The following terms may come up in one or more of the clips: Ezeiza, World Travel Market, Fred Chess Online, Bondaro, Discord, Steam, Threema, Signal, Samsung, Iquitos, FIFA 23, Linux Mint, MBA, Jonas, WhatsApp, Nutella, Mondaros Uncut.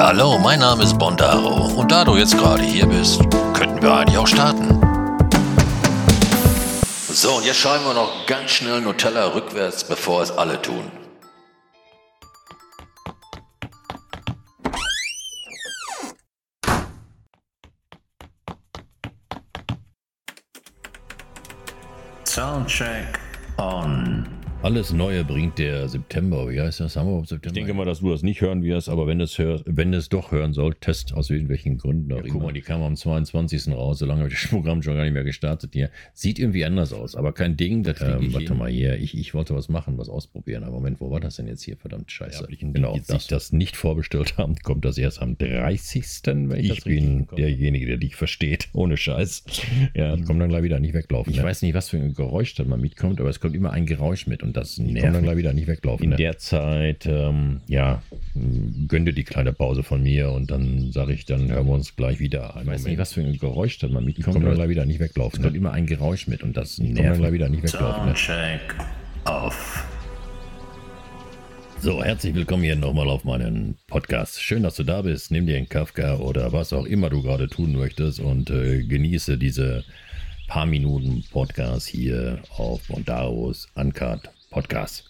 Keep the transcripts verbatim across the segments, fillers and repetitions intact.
Ja, hallo, mein Name ist Bondaro und da du jetzt gerade hier bist, könnten wir eigentlich auch starten. So, und jetzt schreiben wir noch ganz schnell Nutella rückwärts, bevor es alle tun. Soundcheck on. Alles Neue bringt der September. Wie heißt das? Haben wir September? Ich denke mal, dass du das nicht hören wirst, aber wenn du es hörst, wenn du es doch hören sollst, test aus irgendwelchen Gründen. Ja, guck mal, die kam am zweiundzwanzigsten raus. So lange habe ich das Programm schon gar nicht mehr gestartet hier. Sieht irgendwie anders aus, aber kein Ding. Das ähm, ich warte hin. mal hier. Ich, ich wollte was machen, was ausprobieren. Aber Moment, wo war das denn jetzt hier? Verdammt scheiße. Ja, genau, die sich das nicht vorbestellt haben, kommt das erst am dreißigsten Wenn ich, ich bin derjenige, der dich versteht. Ohne Scheiß. Ja, das kommt dann gleich wieder nicht weglaufen. Ich ne? weiß nicht, was für ein Geräusch da mal mitkommt, aber es kommt immer ein Geräusch mit und das nervt. Ich kann dann gleich wieder nicht weglaufen. In ne? der Zeit, ähm, ja, gönn dir die kleine Pause von mir und dann sage ich, dann hören wir uns gleich wieder. Ich weiß nicht, was für ein Geräusch dann mal mitkommt. Ich kann dann gleich wieder nicht weglaufen. Es ne? kommt immer ein Geräusch mit und das nervt. Ich kann dann gleich wieder nicht weglaufen. Soundcheck ne? auf. So, herzlich willkommen hier nochmal auf meinen Podcast. Schön, dass du da bist. Nimm dir einen Kafka oder was auch immer du gerade tun möchtest und äh, genieße diese paar Minuten Podcast hier auf Mondaros Uncut Podcast.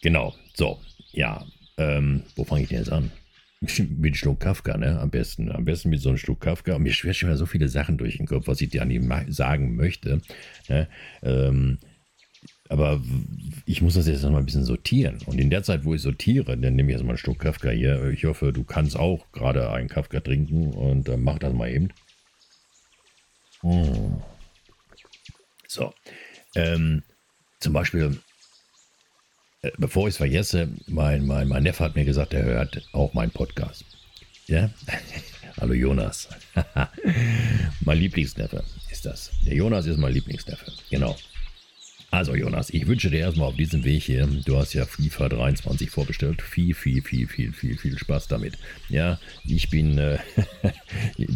Genau, so, ja, ähm, wo fange ich denn jetzt an? Mit einem Schluck Kafka, ne, am besten. Am besten mit so einem Schluck Kafka. Und mir schwirrt schon mal so viele Sachen durch den Kopf, was ich dir an ihm sagen möchte, ne, ähm, aber ich muss das jetzt noch mal ein bisschen sortieren. Und in der Zeit, wo ich sortiere, dann nehme ich erstmal einen Schluck Kafka hier. Ich hoffe, du kannst auch gerade einen Kafka trinken und äh, mach das mal eben. Hm. So, ähm, zum Beispiel, äh, bevor ich es vergesse, mein, mein, mein Neffe hat mir gesagt, er hört auch meinen Podcast. Ja? Hallo Jonas. Mein Lieblingsneffe ist das. Der Jonas ist mein Lieblingsneffe, genau. Also Jonas, ich wünsche dir erstmal auf diesem Weg hier, du hast ja FIFA dreiundzwanzig vorbestellt, viel, viel, viel, viel, viel, viel Spaß damit. Ja, ich bin äh,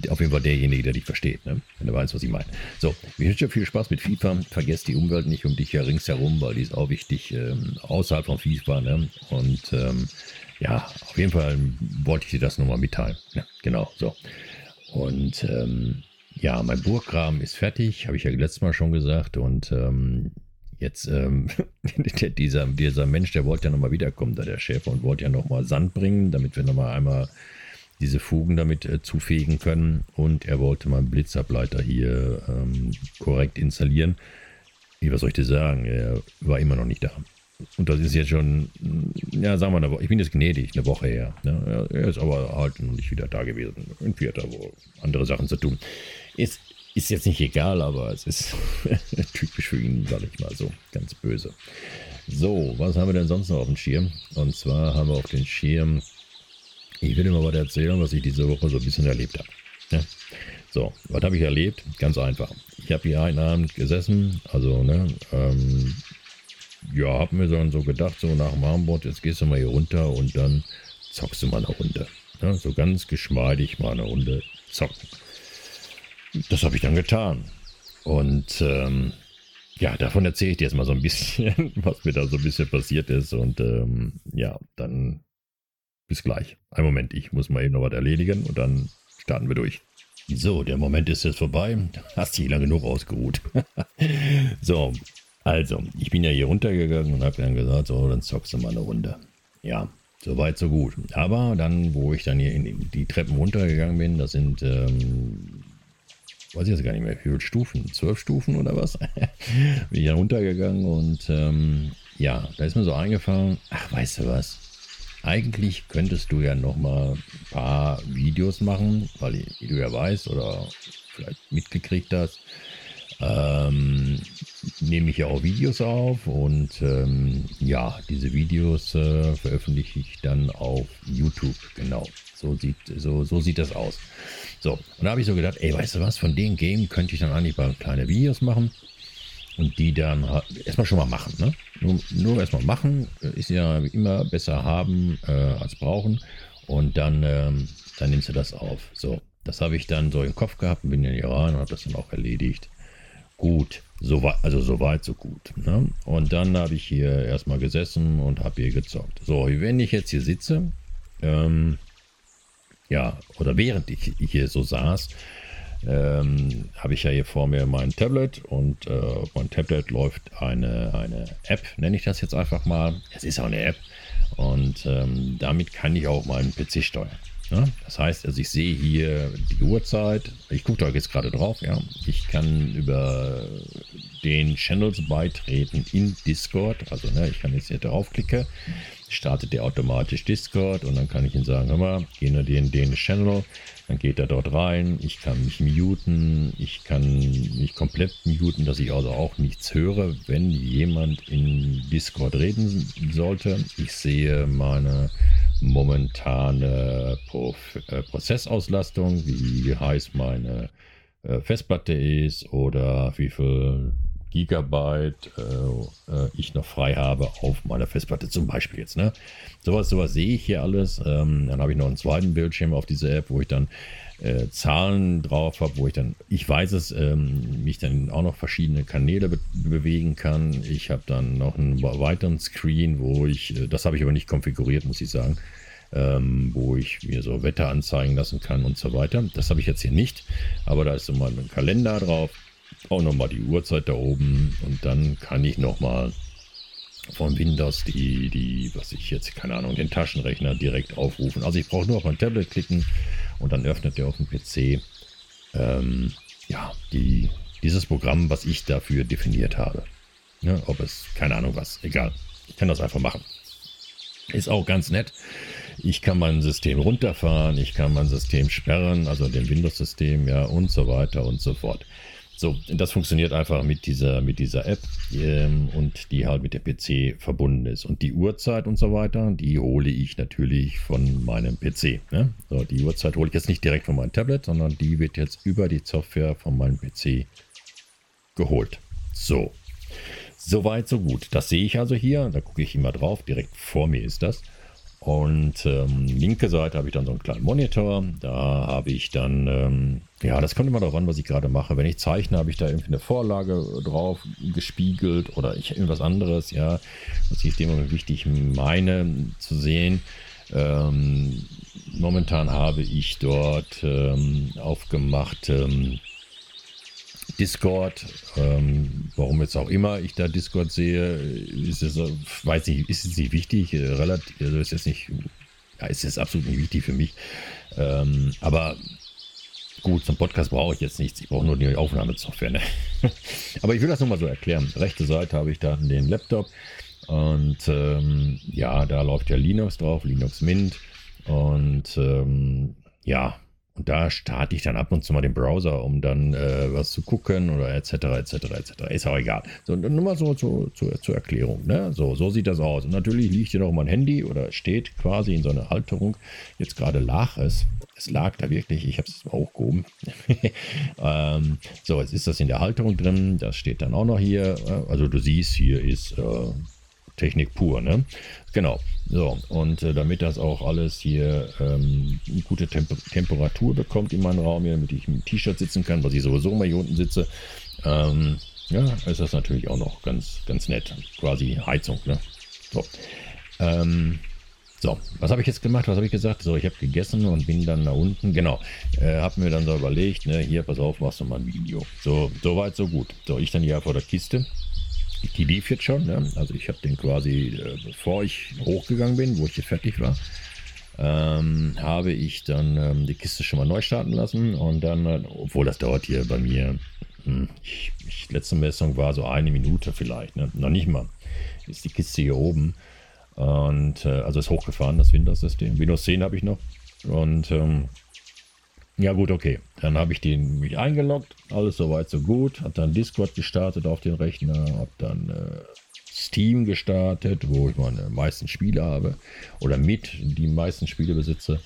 auf jeden Fall derjenige, der dich versteht, ne? Wenn du weißt, was ich meine. So, ich wünsche dir viel Spaß mit FIFA, vergesst die Umwelt nicht um dich ja ringsherum, weil die ist auch wichtig, ähm, außerhalb von FIFA, ne? Und ähm, ja, auf jeden Fall wollte ich dir das nochmal mitteilen. Ja, genau, so. Und ähm, ja, mein Burggraben ist fertig, habe ich ja letztes Mal schon gesagt und ähm, Jetzt, ähm, dieser, dieser Mensch, der wollte ja nochmal wiederkommen, da der Schäfer, und wollte ja nochmal Sand bringen, damit wir nochmal einmal diese Fugen damit äh, zufegen können. Und er wollte mal einen Blitzableiter hier ähm, korrekt installieren. Wie, was soll ich dir sagen? Er war immer noch nicht da. Und das ist jetzt schon, ja, sagen wir eine Woche, ich bin jetzt gnädig, eine Woche her. Ne? Er ist aber halt noch nicht wieder da gewesen. Irgendwie hat er wohl andere Sachen zu tun. Ist Ist jetzt nicht egal, aber es ist typisch für ihn, sage ich mal so, ganz böse. So, was haben wir denn sonst noch auf dem Schirm? Und zwar haben wir auf dem Schirm, ich will dir mal was erzählen, was ich diese Woche so ein bisschen erlebt habe. Ja. So, was habe ich erlebt? Ganz einfach. Ich habe hier einen Abend gesessen, also, ne, ähm, ja, habe mir dann so gedacht, so nach dem Abendbrot, jetzt gehst du mal hier runter und dann zockst du mal eine Runde. Ja, so ganz geschmeidig mal eine Runde zocken. Das habe ich dann getan. Und ähm, ja, davon erzähle ich dir jetzt mal so ein bisschen, was mir da so ein bisschen passiert ist. Und ähm, ja, dann bis gleich. Einen Moment, ich muss mal eben noch was erledigen und dann starten wir durch. So, der Moment ist jetzt vorbei. Hast dich lange genug ausgeruht. So, also, ich bin ja hier runtergegangen und habe dann gesagt, so, dann zockst du mal eine Runde. Ja. Soweit, so gut. Aber dann, wo ich dann hier in die Treppen runtergegangen bin, das sind... Ähm, weiß ich jetzt gar nicht mehr, wie viele Stufen, zwölf Stufen oder was, bin ich dann runtergegangen und ähm, ja, da ist mir so eingefallen, ach, weißt du was, eigentlich könntest du ja nochmal ein paar Videos machen, weil, wie du ja weißt oder vielleicht mitgekriegt hast, ähm, nehme ich ja auch Videos auf und ähm, ja, diese Videos äh, veröffentliche ich dann auf YouTube, genau. So sieht, so, so sieht das aus. So, und da habe ich so gedacht, ey, weißt du was, von dem Game könnte ich dann eigentlich mal kleine Videos machen und die dann erstmal schon mal machen. Ne? Nur, nur erstmal machen, ist ja immer besser haben äh, als brauchen und dann, ähm, dann nimmst du das auf. So, das habe ich dann so im Kopf gehabt und bin in Iran und habe das dann auch erledigt. Gut, so weit, also so weit, so gut. Ne? Und dann habe ich hier erstmal gesessen und habe hier gezockt. So, wenn ich jetzt hier sitze, ähm, ja, oder während ich hier so saß, ähm, habe ich ja hier vor mir mein Tablet und äh, auf meinem Tablet läuft eine, eine App, nenne ich das jetzt einfach mal. Es ist auch eine App und ähm, damit kann ich auch meinen P C steuern. Ja, das heißt, also ich sehe hier die Uhrzeit, ich gucke da jetzt gerade drauf, ja, ich kann über den Channels beitreten in Discord, also ne, ich kann jetzt hier draufklicken, startet der automatisch Discord und dann kann ich ihn sagen, hör mal, geh in den, den Channel, dann geht er dort rein, ich kann mich muten, ich kann mich komplett muten, dass ich also auch nichts höre, wenn jemand in Discord reden sollte. Ich sehe meine momentane Pro- äh, Prozessauslastung, wie heiß meine äh, Festplatte ist oder wie viel Gigabyte äh, äh, ich noch frei habe auf meiner Festplatte zum Beispiel jetzt. Ne? Sowas, sowas sehe ich hier alles. Ähm, dann habe ich noch einen zweiten Bildschirm auf dieser App, wo ich dann äh, Zahlen drauf habe, wo ich dann, ich weiß es, ähm, mich dann auch noch verschiedene Kanäle be- bewegen kann. Ich habe dann noch einen weiteren Screen, wo ich, das habe ich aber nicht konfiguriert, muss ich sagen, Ähm, wo ich mir so Wetter anzeigen lassen kann und so weiter. Das habe ich jetzt hier nicht, aber da ist so mal ein Kalender drauf, auch nochmal die Uhrzeit da oben und dann kann ich nochmal von Windows die, die, was ich jetzt, keine Ahnung, den Taschenrechner direkt aufrufen. Also ich brauche nur auf mein Tablet klicken und dann öffnet der auf dem P C ähm, ja, die, dieses Programm, was ich dafür definiert habe. Ja, ob es, keine Ahnung was, egal. Ich kann das einfach machen. Ist auch ganz nett. Ich kann mein System runterfahren, ich kann mein System sperren, also dem Windows-System, ja, und so weiter und so fort. So, das funktioniert einfach mit dieser, mit dieser App ähm, und die halt mit dem P C verbunden ist. Und die Uhrzeit und so weiter, die hole ich natürlich von meinem P C. Ne? So, die Uhrzeit hole ich jetzt nicht direkt von meinem Tablet, sondern die wird jetzt über die Software von meinem P C geholt. So, soweit, so gut. Das sehe ich also hier, da gucke ich immer drauf, direkt vor mir ist das. Und ähm, linke Seite habe ich dann so einen kleinen Monitor, da habe ich dann, ähm, ja, das kommt immer darauf an, was ich gerade mache. Wenn ich zeichne, habe ich da irgendwie eine Vorlage drauf gespiegelt oder ich irgendwas anderes, ja, was ich dem Moment wichtig meine zu sehen. Ähm, momentan habe ich dort ähm, aufgemacht ähm, Discord, ähm, warum jetzt auch immer ich da Discord sehe, ist es, weiß nicht, ist es nicht wichtig, äh, relativ, also ist es nicht, ja, ist es absolut nicht wichtig für mich, ähm, aber gut, zum Podcast brauche ich jetzt nichts, ich brauche nur die Aufnahmesoftware, ne? Aber ich will das nochmal so erklären. Rechte Seite habe ich da den Laptop und ähm, ja, da läuft ja Linux drauf, Linux Mint und ähm, ja, und da starte ich dann ab und zu mal den Browser, um dann äh, was zu gucken oder et cetera et cetera et cetera. Ist auch egal. So, nur mal so zu, zu, zur Erklärung. Ne? So, so sieht das aus. Und natürlich liegt hier noch mein Handy oder steht quasi in so einer Halterung. Jetzt gerade lag es. Es lag da wirklich. Ich habe es hochgehoben. ähm, so, jetzt ist das in der Halterung drin. Das steht dann auch noch hier. Also du siehst, hier ist... Äh, Technik pur, ne? Genau. So, und äh, damit das auch alles hier ähm, eine gute Temp- Temperatur bekommt in meinem Raum hier, damit ich im T-Shirt sitzen kann, was ich sowieso mal hier unten sitze, ähm, ja, ist das natürlich auch noch ganz, ganz nett. Quasi Heizung, ne? So. Ähm, So, was habe ich jetzt gemacht? Was habe ich gesagt? So, ich habe gegessen und bin dann da unten. Genau, äh, habe mir dann so überlegt, ne, hier, pass auf, machst du mal ein Video. So, so weit, so gut. So, ich dann hier vor der Kiste. Die lief jetzt schon, ne? Also ich habe den quasi, äh, bevor ich hochgegangen bin, wo ich hier fertig war, ähm, habe ich dann ähm, die Kiste schon mal neu starten lassen und dann, äh, obwohl das dauert hier bei mir, mh, ich, ich, letzte Messung war so eine Minute vielleicht, ne? Noch nicht mal, ist die Kiste hier oben und äh, also ist hochgefahren, das Windows-System, Windows zehn habe ich noch und ähm, ja gut, okay. Dann habe ich den mich eingeloggt, alles soweit so gut, habe dann Discord gestartet auf den Rechner, habe dann äh, Steam gestartet, wo ich meine meisten Spiele habe oder mit die meisten Spiele besitze.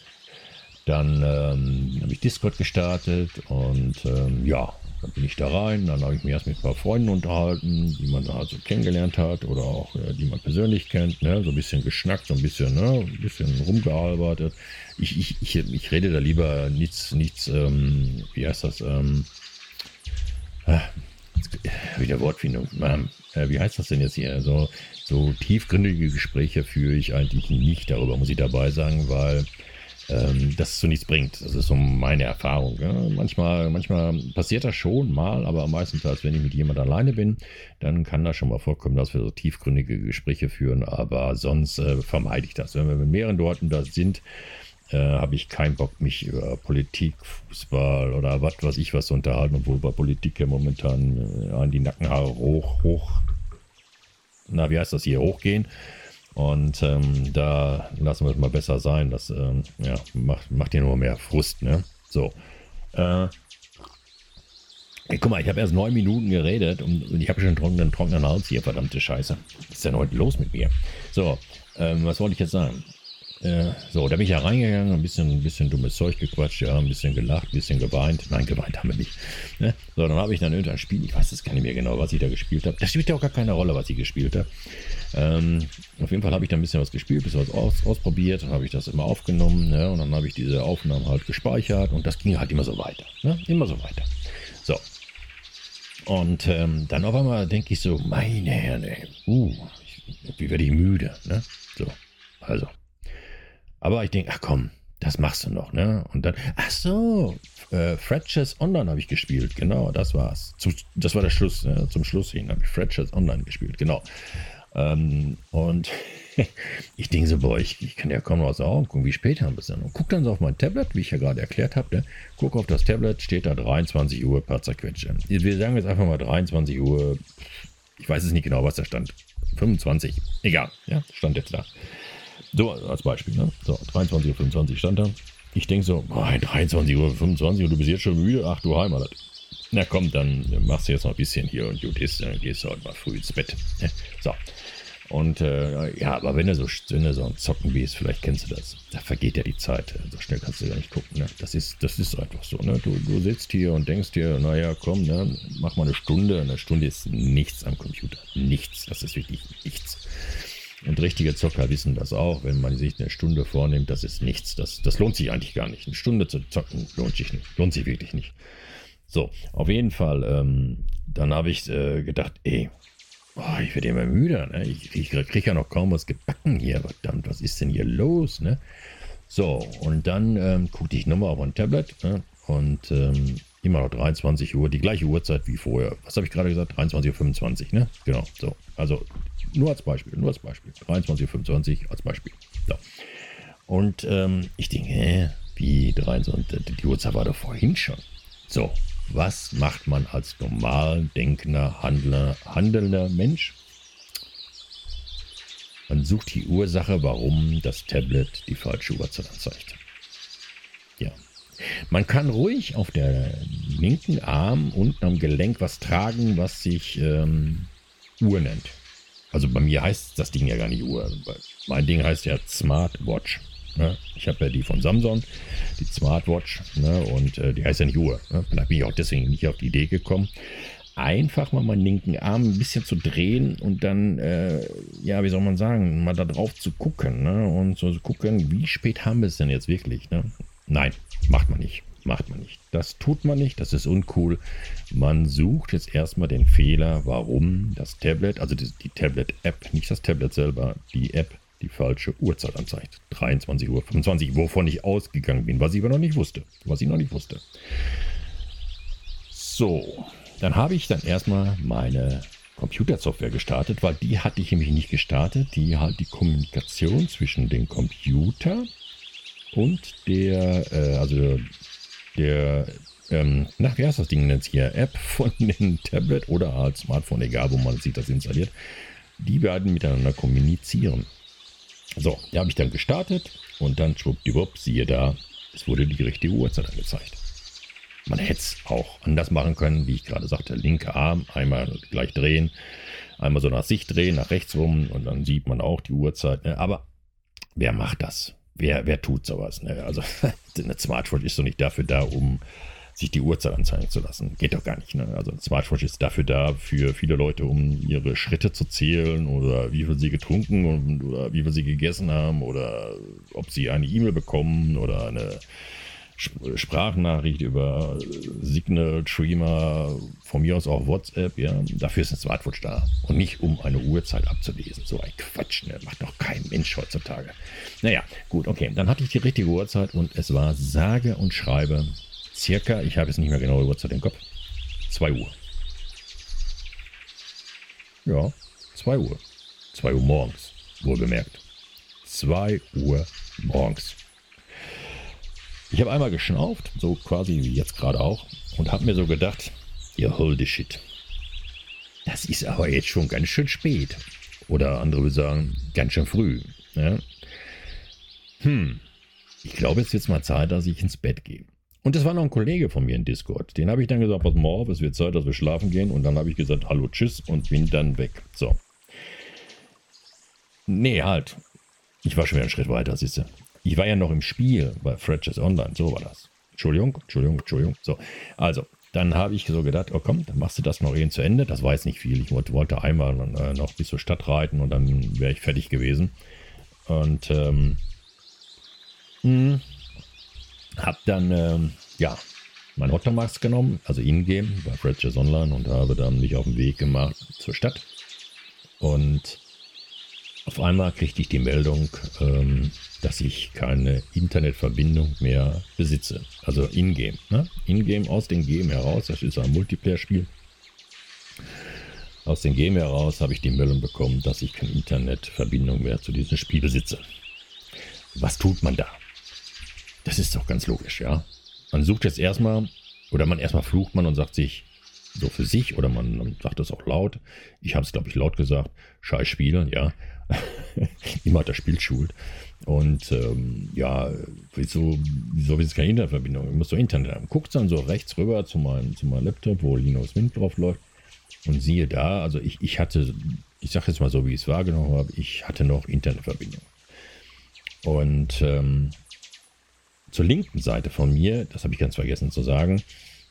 Dann ähm, habe ich Discord gestartet und ähm, ja, dann bin ich da rein, dann habe ich mich erst mit ein paar Freunden unterhalten, die man da also kennengelernt hat oder auch äh, die man persönlich kennt, ne? So ein bisschen geschnackt, so ein bisschen, ne? Ein bisschen rumgearbeitet. Ich, ich, ich, ich rede da lieber nichts, nichts, ähm, wie heißt das, ähm, äh, wieder Wortfindung, äh, wie heißt das denn jetzt hier? Also, so tiefgründige Gespräche führe ich eigentlich nicht, darüber muss ich dabei sagen, weil ähm, dass es zu nichts bringt. Das ist so meine Erfahrung. Ja. Manchmal, manchmal passiert das schon mal, aber am meisten Teils, wenn ich mit jemand alleine bin, dann kann das schon mal vorkommen, dass wir so tiefgründige Gespräche führen, aber sonst äh, vermeide ich das. Wenn wir mit mehreren Leuten da sind, Äh, habe ich keinen Bock, mich über Politik, Fußball oder was weiß ich was zu unterhalten, obwohl bei Politik ja momentan äh, an die Nackenhaare hoch, hoch, na wie heißt das hier, hochgehen. Und ähm, da lassen wir es mal besser sein. Das ähm, ja, macht, macht ja nur mehr Frust, ne? So. Äh, guck mal, ich habe erst neun Minuten geredet und, und ich habe schon einen trockenen, trockenen Hals hier, verdammte Scheiße. Was ist denn heute los mit mir? So, ähm, was wollte ich jetzt sagen? So, da bin ich ja reingegangen, ein bisschen, ein bisschen dummes Zeug gequatscht, ja, ein bisschen gelacht, ein bisschen geweint. Nein, geweint haben wir nicht. Ne? So, dann habe ich dann irgendein Spiel, ich weiß das gar nicht mehr genau, was ich da gespielt habe. Das spielt ja auch gar keine Rolle, was ich gespielt habe. Ähm, auf jeden Fall habe ich dann ein bisschen was gespielt, ein bisschen was aus, ausprobiert, dann habe ich das immer aufgenommen, ne? Und dann habe ich diese Aufnahmen halt gespeichert und das ging halt immer so weiter. Ne? Immer so weiter. So. Und ähm, dann auf einmal denke ich so, meine Herren, ey, uh, ich, wie werde ich müde, ne? So, also. Aber ich denke, ach komm, das machst du noch, ne? Und dann, ach so, äh, Fred Chess Online habe ich gespielt, genau, das war's. Zum, das war der Schluss, ne? Zum Schluss hin habe ich Fred Chess Online gespielt, genau. Ähm, und ich denke so, boah, ich, ich kann ja kaum noch aus den Augen gucken, wie spät haben wir es denn? Und guck dann so auf mein Tablet, wie ich ja gerade erklärt habe, ne? Guck auf das Tablet, steht da dreiundzwanzig Uhr per Zerquetsche. Wir sagen jetzt einfach mal dreiundzwanzig Uhr, ich weiß es nicht genau, was da stand. fünfundzwanzig, egal, ja, stand jetzt da. So, als Beispiel, ne? So, dreiundzwanzig Uhr fünfundzwanzig stand da. Ich denke so, boah, dreiundzwanzig Uhr fünfundzwanzig und du bist jetzt schon müde? Ach du Heimat. Na komm, dann machst du jetzt noch ein bisschen hier und gut ist, dann gehst du heute mal früh ins Bett. So. Und äh, ja, aber wenn du so wenn du so ein Zocken bist, vielleicht kennst du das, da vergeht ja die Zeit. So schnell kannst du gar nicht gucken, ne? Das ist, das ist einfach so, ne? Du, du sitzt hier und denkst dir, naja, komm, ne? Mach mal eine Stunde. Eine Stunde ist nichts am Computer. Nichts. Das ist wirklich nichts. Und richtige Zocker wissen das auch, wenn man sich eine Stunde vornimmt, das ist nichts. Das, das lohnt sich eigentlich gar nicht. Eine Stunde zu zocken lohnt sich nicht. Lohnt sich wirklich nicht. So, auf jeden Fall, ähm, dann habe ich äh, gedacht, ey, boah, ich werde immer müder, ne? Ich, ich kriege ja noch kaum was gebacken hier, verdammt, was ist denn hier los, ne? So, und dann ähm, guckte ich nochmal auf mein Tablet, ne? Und ähm, immer noch dreiundzwanzig Uhr, die gleiche Uhrzeit wie vorher. Was habe ich gerade gesagt? dreiundzwanzig Uhr fünfundzwanzig, ne? Genau, so. Also, nur als Beispiel, nur als Beispiel. dreiundzwanzig Uhr fünfundzwanzig als Beispiel. So. Und ähm, ich denke, hä, wie dreiundzwanzig, die Uhrzeit war doch vorhin schon. So, was macht man als normal denkender, handler, handelnder Mensch? Man sucht die Ursache, warum das Tablet die falsche Uhrzeit anzeigt. Ja. Man kann ruhig auf der linken Arm unten am Gelenk was tragen, was sich ähm, Uhr nennt. Also bei mir heißt das Ding ja gar nicht Uhr. Mein Ding heißt ja Smartwatch. Ne? Ich habe ja die von Samsung, die Smartwatch, ne? Und äh, die heißt ja nicht Uhr. Ne? Da bin ich auch deswegen nicht auf die Idee gekommen, einfach mal meinen linken Arm ein bisschen zu drehen und dann, äh, ja, wie soll man sagen, mal da drauf zu gucken, ne? Und so zu gucken, wie spät haben wir es denn jetzt wirklich? Ne? Nein, macht man nicht. Macht man nicht. Das tut man nicht, das ist uncool. Man sucht jetzt erstmal den Fehler, warum das Tablet, also die, die Tablet-App, nicht das Tablet selber, die App, die falsche Uhrzeit anzeigt. dreiundzwanzig Uhr fünfundzwanzig, wovon ich ausgegangen bin, was ich aber noch nicht wusste. Was ich noch nicht wusste. So, dann habe ich dann erstmal meine Computersoftware gestartet, weil die hatte ich nämlich nicht gestartet, die halt die Kommunikation zwischen dem Computer und der, äh, also der, ähm, nach wie heißt das Ding jetzt hier, App von dem Tablet oder halt Smartphone, egal wo man sich das installiert, die werden miteinander kommunizieren. So, da habe ich dann gestartet und dann schwuppdiwupp, siehe da, es wurde die richtige Uhrzeit angezeigt. Man hätte es auch anders machen können, wie ich gerade sagte, linke Arm, einmal gleich drehen, einmal so nach sich drehen, nach rechts rum und dann sieht man auch die Uhrzeit, ne? Aber wer macht das? Wer, wer tut sowas? Ne? Also eine Smartwatch ist doch nicht dafür da, um sich die Uhrzeit anzeigen zu lassen. Geht doch gar nicht. Ne? Also eine Smartwatch ist dafür da, für viele Leute, um ihre Schritte zu zählen oder wie viel sie getrunken und, oder wie viel sie gegessen haben oder ob sie eine E-Mail bekommen oder eine, Sprachnachricht über Signal, Threema, von mir aus auch WhatsApp, ja, dafür ist ein Smartwatch da und nicht, um eine Uhrzeit abzulesen. So ein Quatsch, ne? Macht doch kein Mensch heutzutage. Naja, gut, okay, dann hatte ich die richtige Uhrzeit und es war sage und schreibe circa, ich habe jetzt nicht mehr genau die Uhrzeit im Kopf, zwei Uhr. Ja, zwei Uhr. zwei Uhr morgens, wohlbemerkt. zwei Uhr morgens. Ich habe einmal geschnauft, so quasi wie jetzt gerade auch, und habe mir so gedacht, ihr holde Shit. Das ist aber jetzt schon ganz schön spät. Oder andere würden sagen, ganz schön früh. Ja? Hm, ich glaube, es ist jetzt mal Zeit, dass ich ins Bett gehe. Und das war noch ein Kollege von mir in Discord. Den habe ich dann gesagt, pass mal auf, es wird Zeit, dass wir schlafen gehen. Und dann habe ich gesagt, hallo, tschüss und bin dann weg. So. Nee, halt. Ich war schon wieder einen Schritt weiter, siehst du. Ich war ja noch im Spiel bei Fred Chess Online, so war das. Entschuldigung, Entschuldigung, Entschuldigung. So, also, dann habe ich so gedacht, oh komm, dann machst du das noch eben zu Ende. Das war jetzt nicht viel. Ich wollte, wollte einmal äh, noch bis zur Stadt reiten und dann wäre ich fertig gewesen. Und ähm, mh, habe dann, ähm, ja, mein Hotdog-Max genommen, also in-game bei Fred Chess Online und habe dann mich auf den Weg gemacht zur Stadt. Und auf einmal kriegte ich die Meldung, ähm, dass ich keine Internetverbindung mehr besitze. Also in-game. Ne? In-game, aus dem Game heraus, das ist ein Multiplayer-Spiel. Aus dem Game heraus habe ich die Meldung bekommen, dass ich keine Internetverbindung mehr zu diesem Spiel besitze. Was tut man da? Das ist doch ganz logisch, ja. Man sucht jetzt erstmal, oder man erstmal flucht man und sagt sich, so für sich, oder man sagt das auch laut. Ich habe es, glaube ich, laut gesagt. Scheiß Spiel, ja. Immer hat das Spiel schuld. Und ähm, ja, wieso, wieso ist es keine Internetverbindung? Ich muss so Internet haben. Guckt dann so rechts rüber zu meinem, zu meinem Laptop, wo Linux Mint drauf läuft. Und siehe da, also ich, ich hatte, ich sage jetzt mal so, wie ich es wahrgenommen habe, ich hatte noch Internetverbindung. Und ähm, zur linken Seite von mir, das habe ich ganz vergessen zu sagen,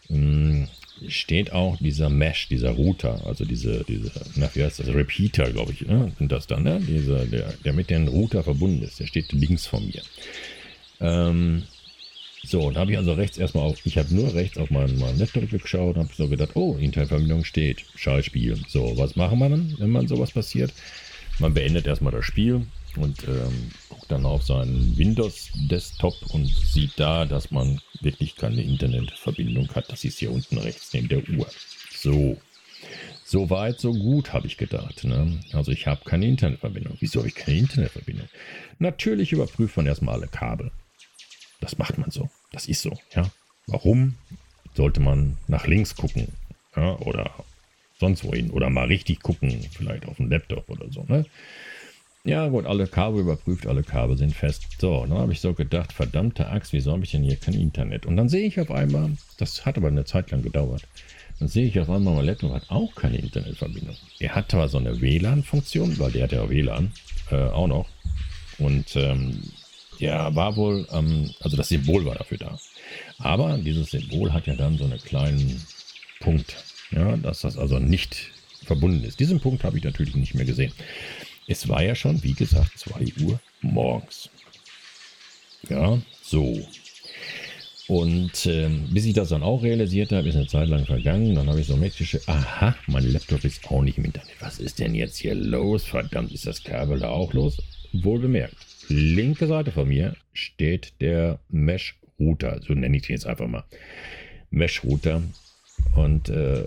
mh, steht auch dieser Mesh, dieser Router, also diese, diese, na, wie heißt das, Repeater, glaube ich, ne? Sind das dann, ne? Diese, der, der mit dem Router verbunden ist, der steht links von mir. Ähm, so, und habe ich also rechts erstmal auf, ich habe nur rechts auf meinen, meinen Laptop geschaut und habe so gedacht, oh, Internetverbindung steht, Schallspiel. So, was machen wir dann, wenn man sowas passiert? Man beendet erstmal das Spiel und ähm, guckt dann auf seinen Windows-Desktop und sieht da, dass man wirklich keine Internetverbindung hat. Das ist hier unten rechts neben der Uhr. So, so weit, so gut, habe ich gedacht. Ne? Also ich habe keine Internetverbindung. Wieso habe ich keine Internetverbindung? Natürlich überprüft man erstmal alle Kabel. Das macht man so. Das ist so. Ja? Warum sollte man nach links gucken? Ja? Oder sonst wohin? Oder mal richtig gucken, vielleicht auf dem Laptop oder so, ne? Ja gut, alle Kabel überprüft, alle Kabel sind fest. So, dann habe ich so gedacht, verdammte Axt, wieso habe ich denn hier kein Internet? Und dann sehe ich auf einmal, das hat aber eine Zeit lang gedauert, dann sehe ich auf einmal, mein Laptop hat auch keine Internetverbindung. Er hat zwar so eine W L A N-Funktion, weil der hat ja W L A N, äh, auch noch. Und ähm, ja, war wohl, ähm, also das Symbol war dafür da. Aber dieses Symbol hat ja dann so einen kleinen Punkt, ja, dass das also nicht verbunden ist. Diesen Punkt habe ich natürlich nicht mehr gesehen. Es war ja schon, wie gesagt, zwei Uhr morgens. Ja, so. Und ähm, bis ich das dann auch realisiert habe, ist eine Zeit lang vergangen. Dann habe ich so mitgeschickt, aha, mein Laptop ist auch nicht im Internet. Was ist denn jetzt hier los? Verdammt, ist das Kabel da auch los? Wohlbemerkt, linke Seite von mir steht der Mesh-Router. So nenne ich den jetzt einfach mal. Mesh-Router. Und äh,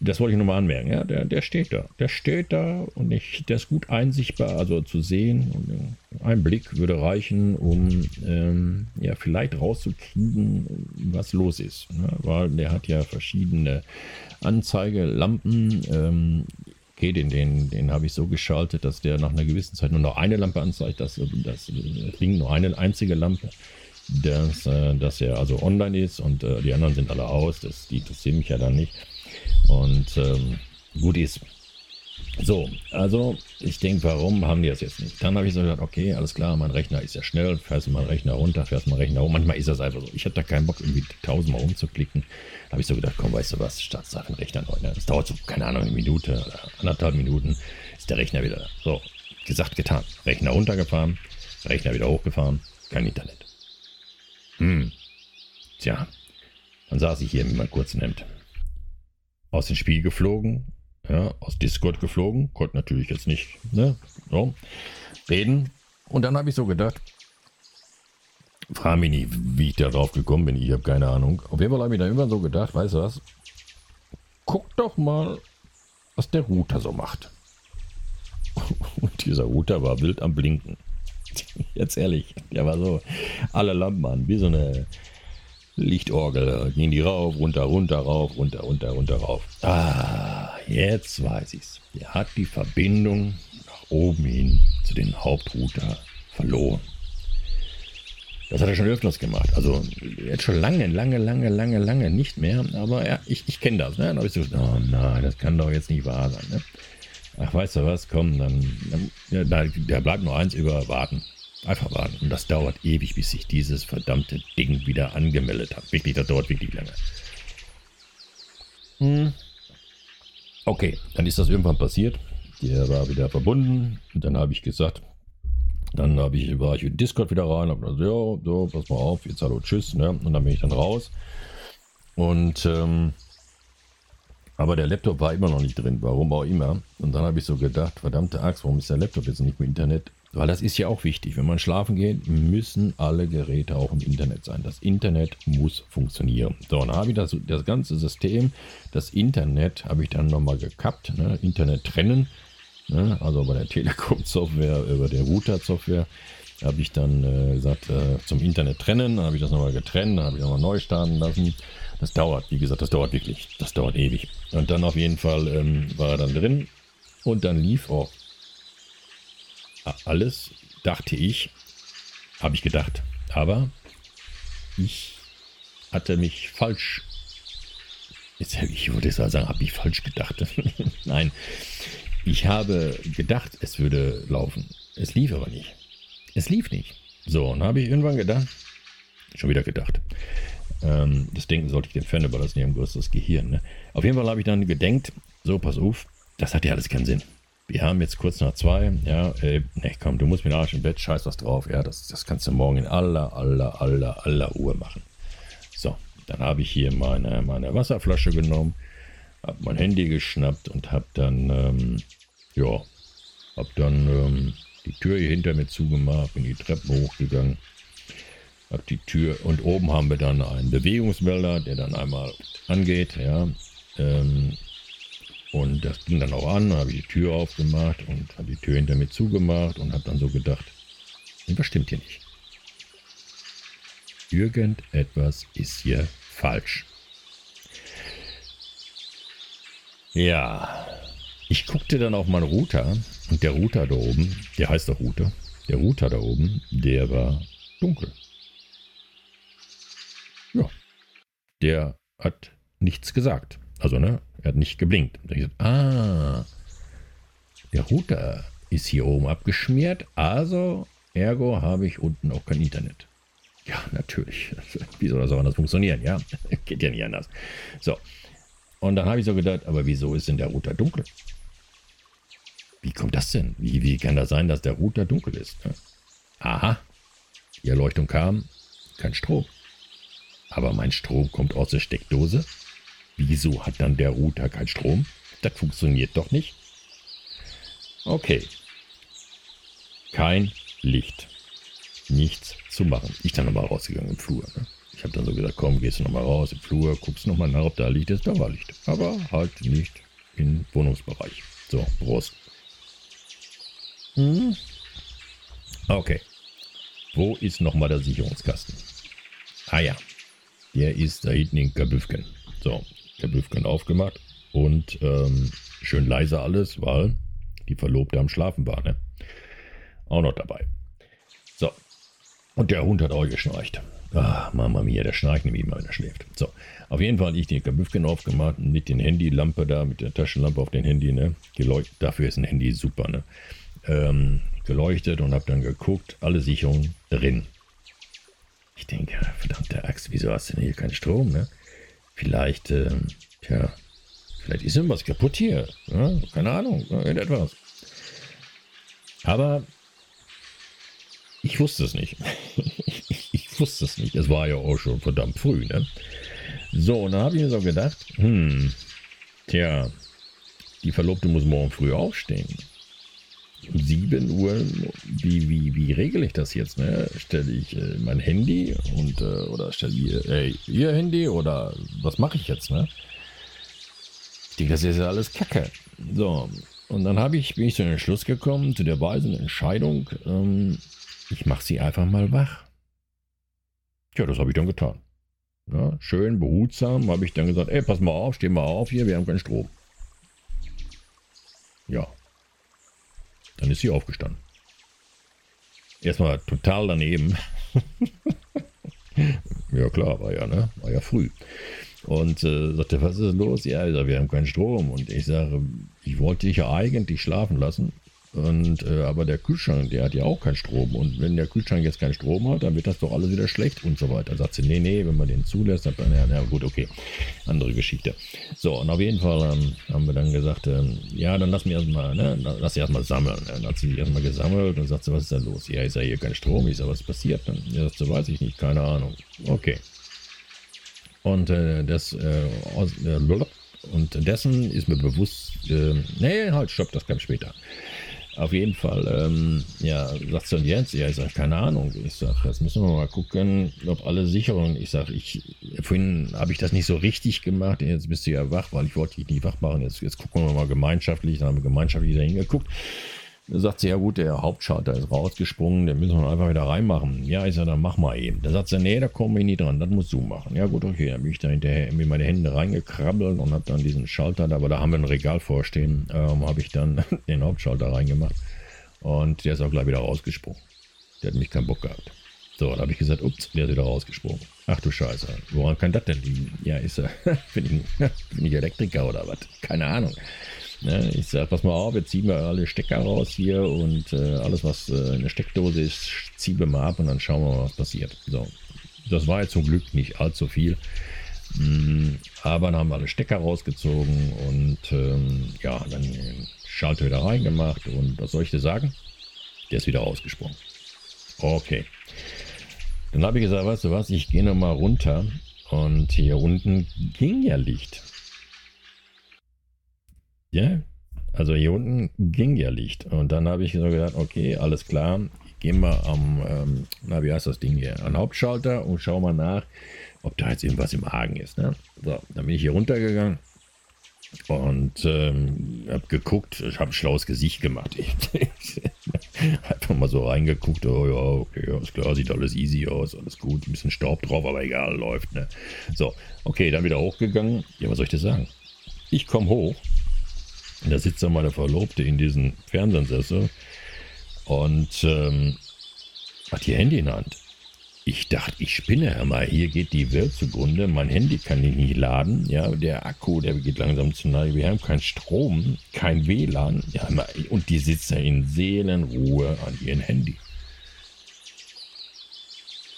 das wollte ich nochmal anmerken, ja, der, der steht da, der steht da und ich, der ist gut einsichtbar, also zu sehen und ein Blick würde reichen, um ähm, ja vielleicht rauszukriegen, was los ist, ne? Weil der hat ja verschiedene Anzeigelampen, ähm, okay, den, den, den habe ich so geschaltet, dass der nach einer gewissen Zeit nur noch eine Lampe anzeigt, dass das Ding nur eine einzige Lampe. Dass, äh, dass er also online ist und äh, die anderen sind alle aus, das, die interessieren mich ja dann nicht und ähm, gut ist. So, also ich denke, warum haben die das jetzt nicht? Dann habe ich so gedacht, okay, alles klar, mein Rechner ist ja schnell, fährst du meinen Rechner runter, fährst meinen Rechner hoch, manchmal ist das einfach so. Ich hatte da keinen Bock, irgendwie tausendmal umzuklicken. Da habe ich so gedacht, komm, weißt du was, start's auf den Rechner neu. Ne? Das dauert so, keine Ahnung, eine Minute oder anderthalb Minuten, ist der Rechner wieder da. So, gesagt, getan. Rechner runtergefahren, Rechner wieder hochgefahren, kein Internet. Hm, Tja, dann saß ich hier mal kurz nimmt. Aus dem Spiel geflogen, ja, aus Discord geflogen, konnte natürlich jetzt nicht, ne, so, reden. Und dann habe ich so gedacht, frage mich nicht, wie ich da drauf gekommen bin, ich habe keine Ahnung. Auf jeden Fall habe ich dann irgendwann so gedacht, weißt du was, guck doch mal, was der Router so macht. Und dieser Router war wild am Blinken. Jetzt ehrlich, der war so, alle Lampen an, wie so eine Lichtorgel. Gehen die rauf, runter, runter, rauf, runter, runter, runter, rauf. Ah, jetzt weiß ich's. Der hat die Verbindung nach oben hin zu dem Hauptrouter verloren. Das hat er schon öfters gemacht. Also jetzt schon lange, lange, lange, lange, lange nicht mehr. Aber ja, ich, ich kenne das. Ne? Dann habe ich so, oh nein, das kann doch jetzt nicht wahr sein. Ne? Ach, weißt du was, komm, dann, dann ja, da, da bleibt nur eins über, warten. Einfach warten. Und das dauert ewig, bis sich dieses verdammte Ding wieder angemeldet hat. Wirklich, das dauert wirklich lange. Hm. Okay, dann ist das irgendwann passiert. Der war wieder verbunden. Und dann habe ich gesagt, dann habe ich, war ich in Discord wieder rein, habe gesagt, ja, so, pass mal auf, jetzt hallo, tschüss, ne? Und dann bin ich dann raus. Und, ähm, aber der Laptop war immer noch nicht drin, warum auch immer. Und dann habe ich so gedacht, verdammte Axt, warum ist der Laptop jetzt nicht mit Internet? Weil das ist ja auch wichtig. Wenn man schlafen geht, müssen alle Geräte auch im Internet sein. Das Internet muss funktionieren. So, dann habe ich das, das ganze System, das Internet habe ich dann nochmal gekappt. Ne? Internet trennen, ne? Also bei der Telekom-Software, über der Router-Software habe ich dann äh, gesagt, äh, zum Internet trennen. Dann habe ich das nochmal getrennt, dann habe ich nochmal neu starten lassen. Das dauert, wie gesagt, das dauert wirklich. Das dauert ewig. Und dann auf jeden Fall ähm, war er dann drin. Und dann lief auch alles, dachte ich, habe ich gedacht. Aber ich hatte mich falsch, jetzt, ich würde jetzt sagen, habe ich falsch gedacht. Nein, ich habe gedacht, es würde laufen. Es lief aber nicht. Es lief nicht. So, und habe ich irgendwann gedacht, schon wieder gedacht, das Denken sollte ich den Fan, aber das ist nicht ein größeres Gehirn. Ne? Auf jeden Fall habe ich dann gedenkt, so, pass auf, das hat ja alles keinen Sinn. Wir haben jetzt kurz nach zwei, ja, ey, nee, komm, du musst mit dem Arsch im Bett, scheiß was drauf, ja, das, das kannst du morgen in aller, aller, aller, aller Ruhe machen. So, dann habe ich hier meine, meine Wasserflasche genommen, habe mein Handy geschnappt und habe dann, ähm, ja, habe dann ähm, die Tür hier hinter mir zugemacht, bin die Treppen hochgegangen. Ab die Tür und oben haben wir dann einen Bewegungsmelder, der dann einmal angeht, ja, ähm, und das ging dann auch an, habe ich die Tür aufgemacht und habe die Tür hinter mir zugemacht und habe dann so gedacht, irgendwas stimmt hier nicht. Irgendetwas ist hier falsch. Ja, ich guckte dann auf meinen Router und der Router da oben, der heißt doch Router, der Router da oben, der war dunkel. Ja, der hat nichts gesagt. Also, ne, er hat nicht geblinkt. Ich gesagt, ah, der Router ist hier oben abgeschmiert, also, ergo habe ich unten auch kein Internet. Ja, natürlich. Wie soll das auch anders funktionieren, ja? Geht ja nicht anders. So, und dann habe ich so gedacht, aber wieso ist denn der Router dunkel? Wie kommt das denn? Wie, wie kann das sein, dass der Router dunkel ist? Ne? Aha, die Erleuchtung kam, kein Strom. Aber mein Strom kommt aus der Steckdose. Wieso hat dann der Router keinen Strom? Das funktioniert doch nicht. Okay. Kein Licht. Nichts zu machen. Ich dann nochmal rausgegangen im Flur. Ne? Ich habe dann so gesagt, komm, gehst du nochmal raus im Flur, guckst nochmal nach, ob da Licht ist. Da war Licht. Aber halt nicht im Wohnungsbereich. So, Prost. Hm. Okay. Wo ist nochmal der Sicherungskasten? Ah ja. Der ist da hinten in Kabüfken. So, Kabüfken aufgemacht und ähm, schön leise alles, weil die Verlobte am Schlafen war, ne? Auch noch dabei. So, und der Hund hat auch geschnarcht. Ah, Mama mia, der schnarcht nämlich immer, wenn er schläft. So, auf jeden Fall ich den Kabüfken aufgemacht mit den Handylampe da, mit der Taschenlampe auf den Handy, ne? Geleuchtet, dafür ist ein Handy super, ne? Ähm, geleuchtet und habe dann geguckt, alle Sicherungen drin. Ich denke, verdammte Axt, wieso hast du denn hier keinen Strom, ne? Vielleicht, ähm, ja, vielleicht ist irgendwas kaputt hier. Ne? Keine Ahnung, irgendetwas. Aber ich wusste es nicht. ich, ich wusste es nicht. Es war ja auch schon verdammt früh, ne? So, und dann habe ich mir so gedacht, hm, tja, die Verlobte muss morgen früh aufstehen. Um sieben Uhr, wie, wie, wie regle ich das jetzt, ne? Stelle ich äh, mein Handy und, äh, oder stelle ich äh, ihr Handy oder was mache ich jetzt, ne? Ich denke, das ist ja alles Kacke. So, und dann habe ich, bin ich zu dem Schluss gekommen, zu der weisen Entscheidung, ähm, ich mache sie einfach mal wach. Tja, das habe ich dann getan. Ja, schön behutsam habe ich dann gesagt, ey, pass mal auf, steh mal auf hier, wir haben keinen Strom. Ja. Dann ist sie aufgestanden. Erstmal total daneben. Ja klar, war ja, ne? War ja früh. Und äh, sagte, was ist los? Ja, ich sag, wir haben keinen Strom. Und ich sage, ich wollte dich ja eigentlich schlafen lassen. Und äh, aber der Kühlschrank, der hat ja auch keinen Strom. Und wenn der Kühlschrank jetzt keinen Strom hat, dann wird das doch alles wieder schlecht und so weiter. Da sagt sie, nee, nee, wenn man den zulässt, dann, ja, na gut, okay, andere Geschichte. So, und auf jeden Fall ähm, haben wir dann gesagt, ähm, ja, dann lass mich erstmal, ne, lass sie erstmal sammeln. Dann hat sie mich erstmal gesammelt und sagt sie, was ist da los? Ja, ist ja hier kein Strom. Ich sage, was ist passiert? Dann sagt sie, weiß ich nicht, keine Ahnung. Okay. Und äh, das, äh, aus, äh, und dessen ist mir bewusst, äh, nee, halt, stopp, das kam später. Auf jeden Fall, ähm, ja, sagt sie dann jetzt, ja, ich sage, keine Ahnung, ich sage, jetzt müssen wir mal gucken, ob alle Sicherungen, ich sage, ich, vorhin habe ich das nicht so richtig gemacht, jetzt bist du ja wach, weil ich wollte dich nicht wach machen, jetzt, jetzt gucken wir mal gemeinschaftlich, dann haben wir gemeinschaftlich da hingeguckt, dann sagt sie, ja gut, der Hauptschalter ist rausgesprungen, den müssen wir einfach wieder reinmachen, ja, ich sage, dann mach mal eben, dann sagt sie, nee, da kommen wir nicht dran, das musst du machen, ja gut, okay, dann bin ich da hinterher, mit meine Hände reingekrabbelt und habe dann diesen Schalter, aber da haben wir ein Regal vorstehen, ähm, habe ich dann den Hauptschalter reingemacht und der ist auch gleich wieder rausgesprungen, der hat mich keinen Bock gehabt. So, da habe ich gesagt, ups, der ist wieder rausgesprungen. Ach du Scheiße, woran kann das denn liegen? Ja, ist er, bin ich, bin ich Elektriker oder was? Keine Ahnung. Ne, ich sage, pass mal auf, jetzt ziehen wir alle Stecker raus hier und äh, alles, was äh, in der Steckdose ist, ziehen wir mal ab und dann schauen wir mal, was passiert. So, das war jetzt zum Glück nicht allzu viel. Mm, aber dann haben wir alle Stecker rausgezogen und ähm, ja, dann den Schalter wieder reingemacht und was soll ich dir sagen? Der ist wieder rausgesprungen. Okay. Dann habe ich gesagt, weißt du was, ich gehe nochmal runter und hier unten ging ja Licht. Ja, also hier unten ging ja Licht und dann habe ich so gedacht, okay, alles klar, gehen wir am, ähm, na wie heißt das Ding hier, an den Hauptschalter und schauen mal nach, ob da jetzt irgendwas im Argen ist. Ne? So, dann bin ich hier runtergegangen. Und ähm, habe geguckt, ich habe ein schlaues Gesicht gemacht. Ich, ich, einfach mal so reingeguckt, oh ja, okay, alles klar, sieht alles easy aus, alles gut, ein bisschen Staub drauf, aber egal, läuft, ne? So, okay, dann wieder hochgegangen. Ja, was soll ich dir sagen? Ich komme hoch, und da sitzt dann meine Verlobte in diesem Fernsehsessel und ähm, hat ihr Handy in der Hand. Ich dachte, ich spinne mal, hier geht die Welt zugrunde, mein Handy kann ich nicht laden, ja, der Akku, der geht langsam zu nahe, wir haben keinen Strom, kein W L A N, ja, und die sitzt ja in Seelenruhe an ihrem Handy.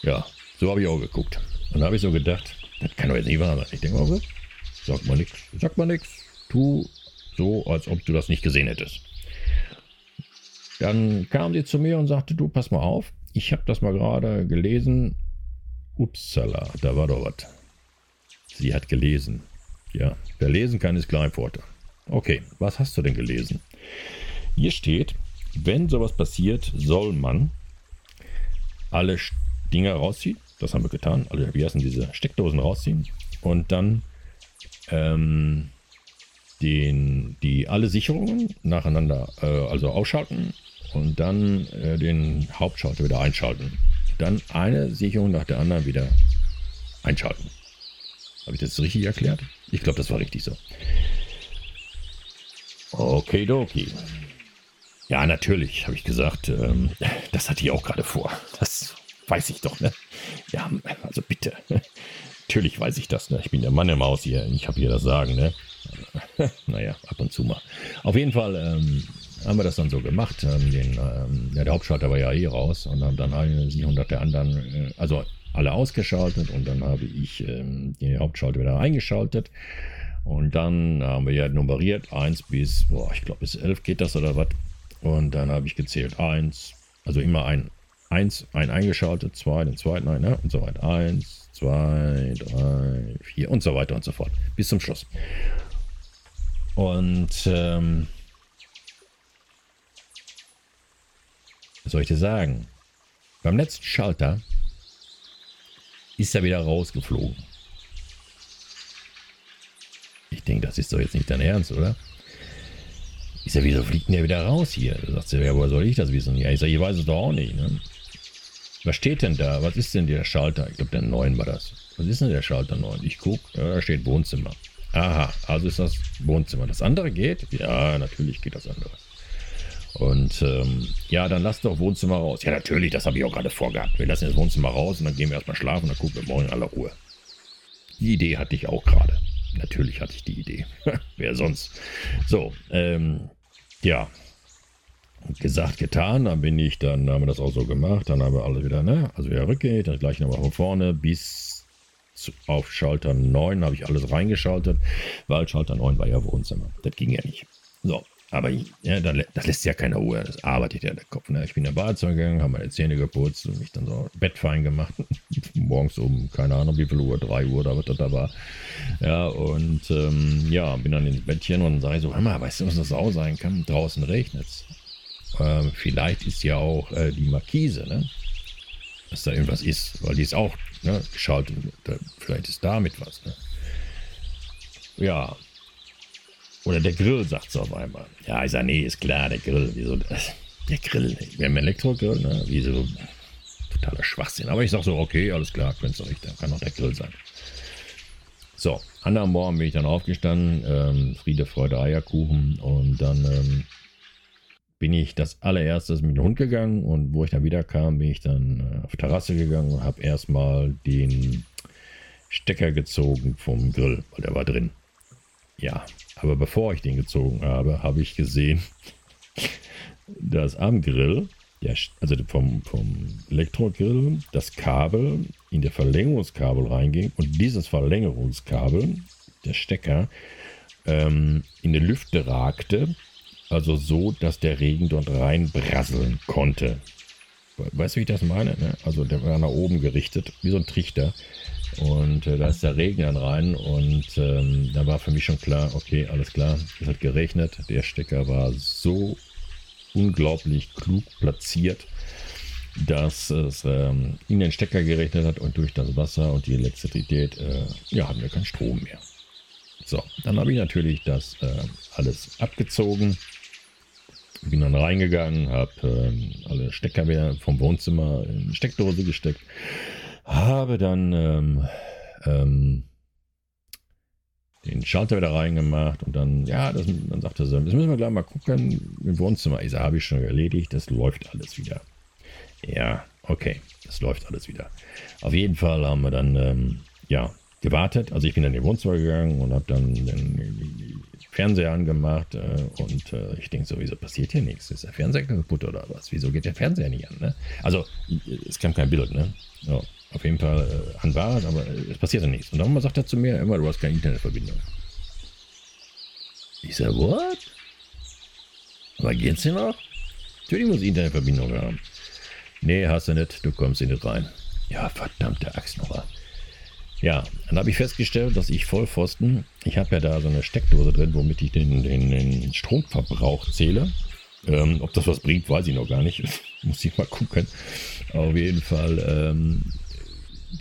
Ja, so habe ich auch geguckt. Und da habe ich so gedacht, das kann doch jetzt nicht wahr sein. Ich denke, okay, sag mal nichts, sag mal nichts, tu so, als ob du das nicht gesehen hättest. Dann kam sie zu mir und sagte, du, pass mal auf, ich habe das mal gerade gelesen. Upsala, da war doch was. Sie hat gelesen. Ja, wer lesen kann, ist klar im Vorteil. Okay, was hast du denn gelesen? Hier steht, wenn sowas passiert, soll man alle Dinger rausziehen. Das haben wir getan. Alle, wie heißen diese Steckdosen rausziehen. Und dann ähm, den, die alle Sicherungen nacheinander äh, also ausschalten. Und dann äh, den Hauptschalter wieder einschalten. Dann eine Sicherung nach der anderen wieder einschalten. Habe ich das richtig erklärt? Ich glaube, das war richtig so. Okidoki. Ja, natürlich, habe ich gesagt. Ähm, das hatte ich auch gerade vor. Das weiß ich doch, ne? Ja, also bitte. Natürlich weiß ich das, ne? Ich bin der Mann im Haus hier. Ich habe hier das Sagen, ne? Naja, ab und zu mal. Auf jeden Fall, ähm, haben wir das dann so gemacht, ähm, den, ähm, ja, der Hauptschalter war ja eh raus und haben dann eine Sicherung nach der anderen, äh, also alle ausgeschaltet und dann habe ich ähm, den Hauptschalter wieder eingeschaltet und dann haben wir ja nummeriert, eins bis, boah, ich glaube bis elf geht das oder was und dann habe ich gezählt, eins, also immer ein eins, ein eingeschaltet, zwei, den zweiten, ein, ne? Und so weiter. eins, zwei, drei, vier und so weiter und so fort. Bis zum Schluss. Und ähm, was soll ich dir sagen? Beim letzten Schalter ist er wieder rausgeflogen. Ich denke, das ist doch jetzt nicht dein Ernst, oder? Ich sage, wieso fliegt denn der wieder raus hier? Du sagst ja, woher soll ich das wissen? Ja, ich sage, ich weiß es doch auch nicht. Ne? Was steht denn da? Was ist denn der Schalter? Ich glaube, der neun war das. Was ist denn der Schalter neun? Ich gucke, ja, da steht Wohnzimmer. Aha, also ist das Wohnzimmer. Das andere geht? Ja, natürlich geht das andere. Und ähm, ja, dann lass doch Wohnzimmer raus. Ja, natürlich, das habe ich auch gerade vorgehabt. Wir lassen das Wohnzimmer raus und dann gehen wir erstmal schlafen und dann gucken wir morgen in aller Ruhe. Die Idee hatte ich auch gerade. Natürlich hatte ich die Idee. Wer sonst? So, ähm, ja. Gesagt, getan. Dann bin ich, dann haben wir das auch so gemacht. Dann haben wir alles wieder, ne? Also wieder rückgeht, dann gleich nochmal von vorne bis zu, auf Schalter neun habe ich alles reingeschaltet, weil Schalter neun war ja Wohnzimmer. Das ging ja nicht. So. Aber ja, das lässt ja keine Ruhe, das arbeitet ja der Kopf. Ne? Ich bin in der Badezimmer gegangen, habe meine Zähne geputzt und mich dann so Bett fein gemacht. Morgens um, keine Ahnung wie viel Uhr, drei Uhr oder was das da war. Ja, und ähm, ja, bin dann ins Bettchen und sage so, hör mal, weißt du, was das auch sein kann? Draußen regnet es. Ähm, vielleicht ist ja auch äh, die Markise, ne? Dass da irgendwas ist, weil die ist auch, ne, geschaltet. Vielleicht ist damit was, ne? Ja. Oder der Grill, sagt es auf einmal. Ja, ich sage, nee, ist klar, der Grill. Wieso? Der Grill, wir haben einen Elektrogrill, ne? Wieso? Totaler Schwachsinn. Aber ich sage so, okay, alles klar, könnte es doch nicht, dann kann auch der Grill sein. So, anderen Morgen bin ich dann aufgestanden, ähm, Friede, Freude, Eierkuchen. Und dann ähm, bin ich das allererstes mit dem Hund gegangen. Und wo ich dann wieder kam, bin ich dann äh, auf die Terrasse gegangen und habe erstmal den Stecker gezogen vom Grill, weil der war drin. Ja, aber bevor ich den gezogen habe, habe ich gesehen, dass am Grill, der, also vom, vom Elektrogrill, das Kabel in der Verlängerungskabel reinging und dieses Verlängerungskabel, der Stecker, ähm, in die Lüfte ragte, also so, dass der Regen dort reinbrasseln konnte. Weißt du, wie ich das meine? Ne? Also der war nach oben gerichtet, wie so ein Trichter. Und äh, da ist der Regen dann rein und ähm, da war für mich schon klar, okay, alles klar, es hat geregnet. Der Stecker war so unglaublich klug platziert, dass es ähm, in den Stecker geregnet hat und durch das Wasser und die Elektrizität, äh, ja, hatten wir keinen Strom mehr. So, dann habe ich natürlich das äh, alles abgezogen, bin dann reingegangen, habe ähm, alle Stecker wieder vom Wohnzimmer in die Steckdose gesteckt. Habe dann ähm, ähm, den Schalter wieder reingemacht und dann, ja, das, dann sagte sie, das müssen wir gleich mal gucken im Wohnzimmer. Ich sage, habe ich schon erledigt, das läuft alles wieder. Ja, okay, das läuft alles wieder. Auf jeden Fall haben wir dann, ähm, ja, gewartet. Also ich bin dann in den Wohnzimmer gegangen und habe dann den Fernseher angemacht äh, und äh, ich denke so, wieso passiert hier nichts? Ist der Fernseher kaputt oder was? Wieso geht der Fernseher nicht an? Ne? Also, es kam kein Bild, ne? Ja. Auf jeden Fall äh, an war es, aber äh, es passierte nichts. Und dann sagt er zu mir, immer, du hast keine Internetverbindung. Ich sage, what? Aber geht's denn noch? Natürlich muss ich Internetverbindung haben. Nee, hast du nicht, du kommst hier nicht rein. Ja, verdammte Axt nochmal. Ja, dann habe ich festgestellt, dass ich Vollpfosten, ich habe ja da so eine Steckdose drin, womit ich den, den, den Stromverbrauch zähle. Ähm, ob das was bringt, weiß ich noch gar nicht. Muss ich mal gucken. Auf jeden Fall, ähm,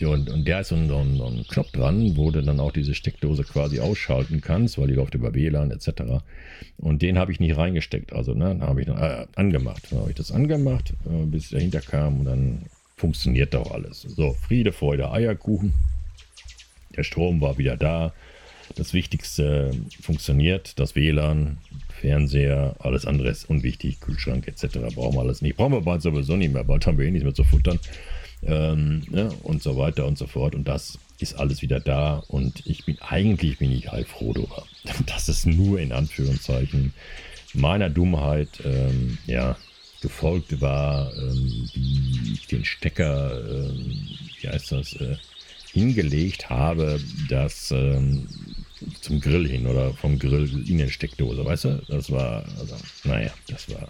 Und, und der ist so ein, so, ein, so ein Knopf dran, wo du dann auch diese Steckdose quasi ausschalten kannst, weil die läuft über W L A N et cetera. Und den habe ich nicht reingesteckt. Also, ne, dann habe ich dann, äh, angemacht. Dann habe ich das angemacht, äh, bis ich dahinter kam und dann funktioniert doch alles. So, Friede, Freude, Eierkuchen. Der Strom war wieder da. Das Wichtigste funktioniert, das W L A N, Fernseher, alles andere ist unwichtig, Kühlschrank et cetera. Brauchen wir alles nicht. Brauchen wir bald sowieso nicht mehr. Bald haben wir eh nichts mehr zu futtern. Ähm, ja, und so weiter und so fort und das ist alles wieder da und ich bin eigentlich bin ich heilfroh darüber, dass es nur in Anführungszeichen meiner Dummheit ähm, ja, gefolgt war, ähm, wie ich den Stecker ähm, wie heißt das äh, hingelegt habe, das ähm, zum Grill hin oder vom Grill in den Steckdose, weißt du, das war, also naja, das war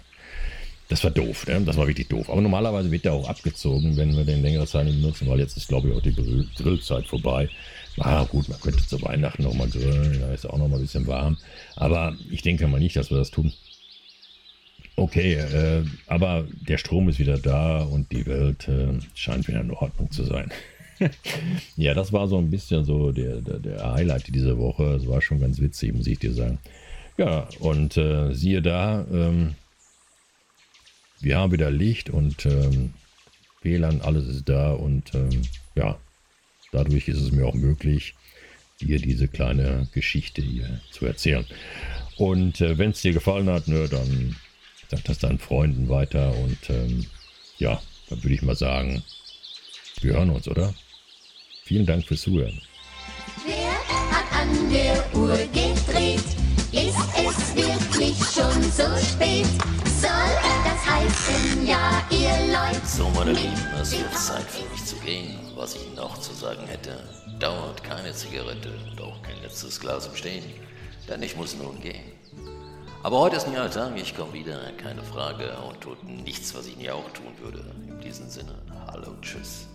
Das war doof, ne? Das war wirklich doof. Aber normalerweise wird der auch abgezogen, wenn wir den längere Zeit nicht benutzen, weil jetzt ist, glaube ich, auch die Grill Grillzeit vorbei. Ah, gut, man könnte zu Weihnachten nochmal grillen, da ist auch nochmal ein bisschen warm. Aber ich denke mal nicht, dass wir das tun. Okay, äh, aber der Strom ist wieder da und die Welt äh, scheint wieder in Ordnung zu sein. Ja, das war so ein bisschen so der, der, der Highlight dieser Woche. Es war schon ganz witzig, muss ich dir sagen. Ja, und äh, siehe da, ähm, wir haben wieder Licht und ähm, W LAN, alles ist da und ähm, ja, dadurch ist es mir auch möglich, dir diese kleine Geschichte hier zu erzählen. Und äh, wenn es dir gefallen hat, ne, dann sag das deinen Freunden weiter und ähm, ja, dann würde ich mal sagen, wir hören uns, oder? Vielen Dank fürs Zuhören. Wer hat an der Uhr gedreht? Ist es wirklich schon so spät? Soll das heißen, ja, ihr Leute? So, meine Lieben, es wird Zeit für mich zu gehen. Was ich noch zu sagen hätte, dauert keine Zigarette und auch kein letztes Glas im Stehen, denn ich muss nun gehen. Aber heute ist mir halt Tag, ich komme wieder, keine Frage, und tut nichts, was ich nie auch tun würde. In diesem Sinne, hallo, tschüss.